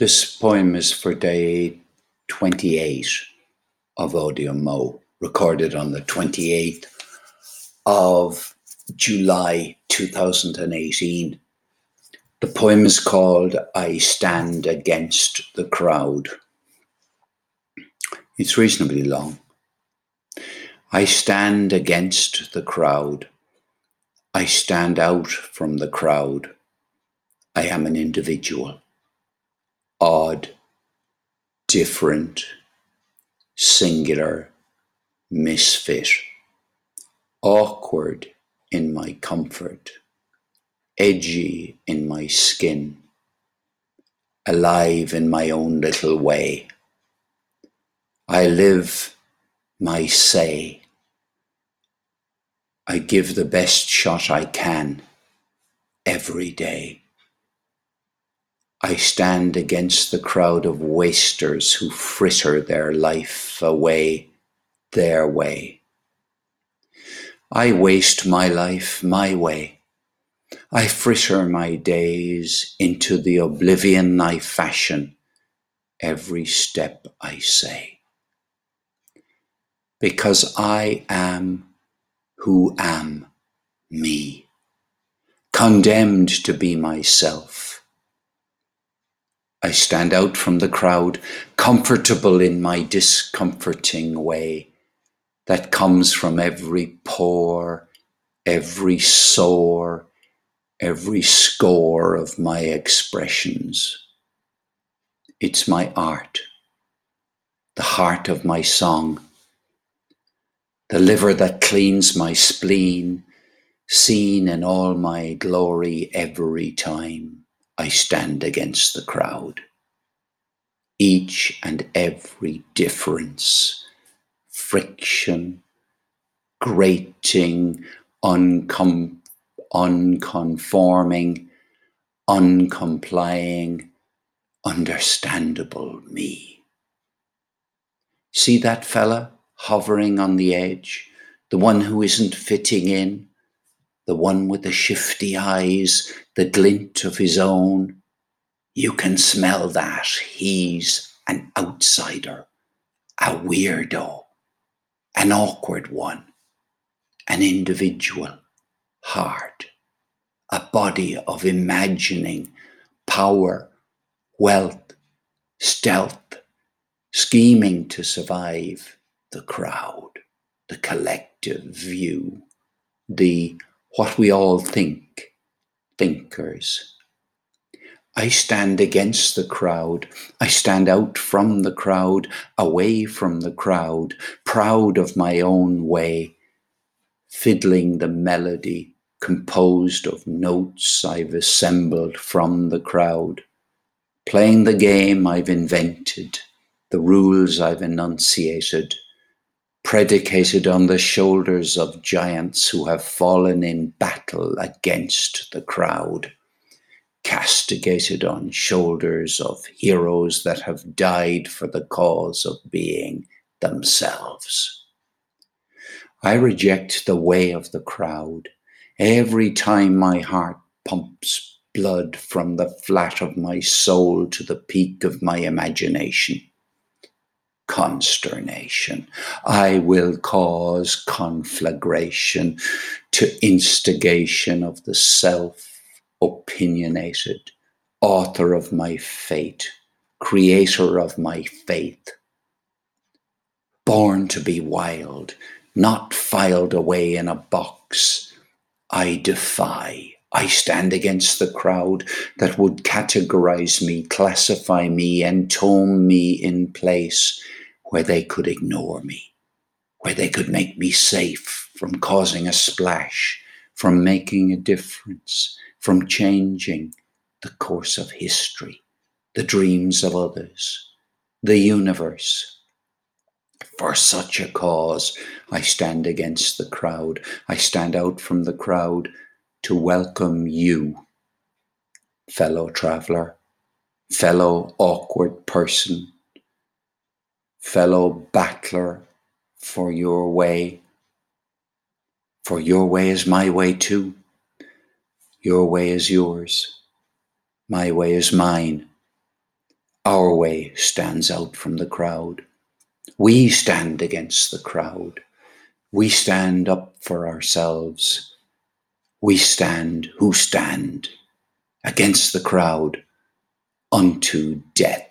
This poem is for day 28 of Odio Mo, recorded on the 28th of July 2018. The poem is called I Stand Against the Crowd. It's reasonably long. I stand against the crowd. I stand out from the crowd. I am an individual. Odd, different, singular, misfit. Awkward in my comfort. Edgy in my skin. Alive in my own little way. I live my say. I give the best shot I can every day. I stand against the crowd of wasters who fritter their life away their way. I waste my life my way. I fritter my days into the oblivion I fashion every step I say. Because I am who am me, condemned to be myself. I stand out from the crowd, comfortable in my discomforting way that comes from every pore, every sore, every score of my expressions. It's my art, the heart of my song. The liver that cleans my spleen, seen in all my glory every time I stand against the crowd. Each and every difference, friction, grating, unconforming, uncomplying, understandable me. See that fella? Hovering on the edge, the one who isn't fitting in, the one with the shifty eyes, the glint of his own. You can smell that. He's an outsider, a weirdo, an awkward one, an individual, heart, a body of imagining, power, wealth, stealth, scheming to survive. The crowd, the collective view, the what we all think, thinkers. I stand against the crowd. I stand out from the crowd, away from the crowd, proud of my own way, fiddling the melody composed of notes I've assembled from the crowd, playing the game I've invented, the rules I've enunciated, predicated on the shoulders of giants who have fallen in battle against the crowd, castigated on shoulders of heroes that have died for the cause of being themselves. I reject the way of the crowd. Every time my heart pumps blood from the flat of my soul to the peak of my imagination. Consternation. I will cause conflagration to instigation of the self, opinionated, author of my fate, creator of my faith. Born to be wild, not filed away in a box, I defy. I stand against the crowd that would categorize me, classify me, entome me in place where they could ignore me, where they could make me safe from causing a splash, from making a difference, from changing the course of history, the dreams of others, the universe. For such a cause, I stand against the crowd. I stand out from the crowd to welcome you, fellow traveler, fellow awkward person, fellow battler for your way. For your way is my way too. Your way is yours. My way is mine. Our way stands out from the crowd. We stand against the crowd. We stand up for ourselves. We stand who stand against the crowd unto death.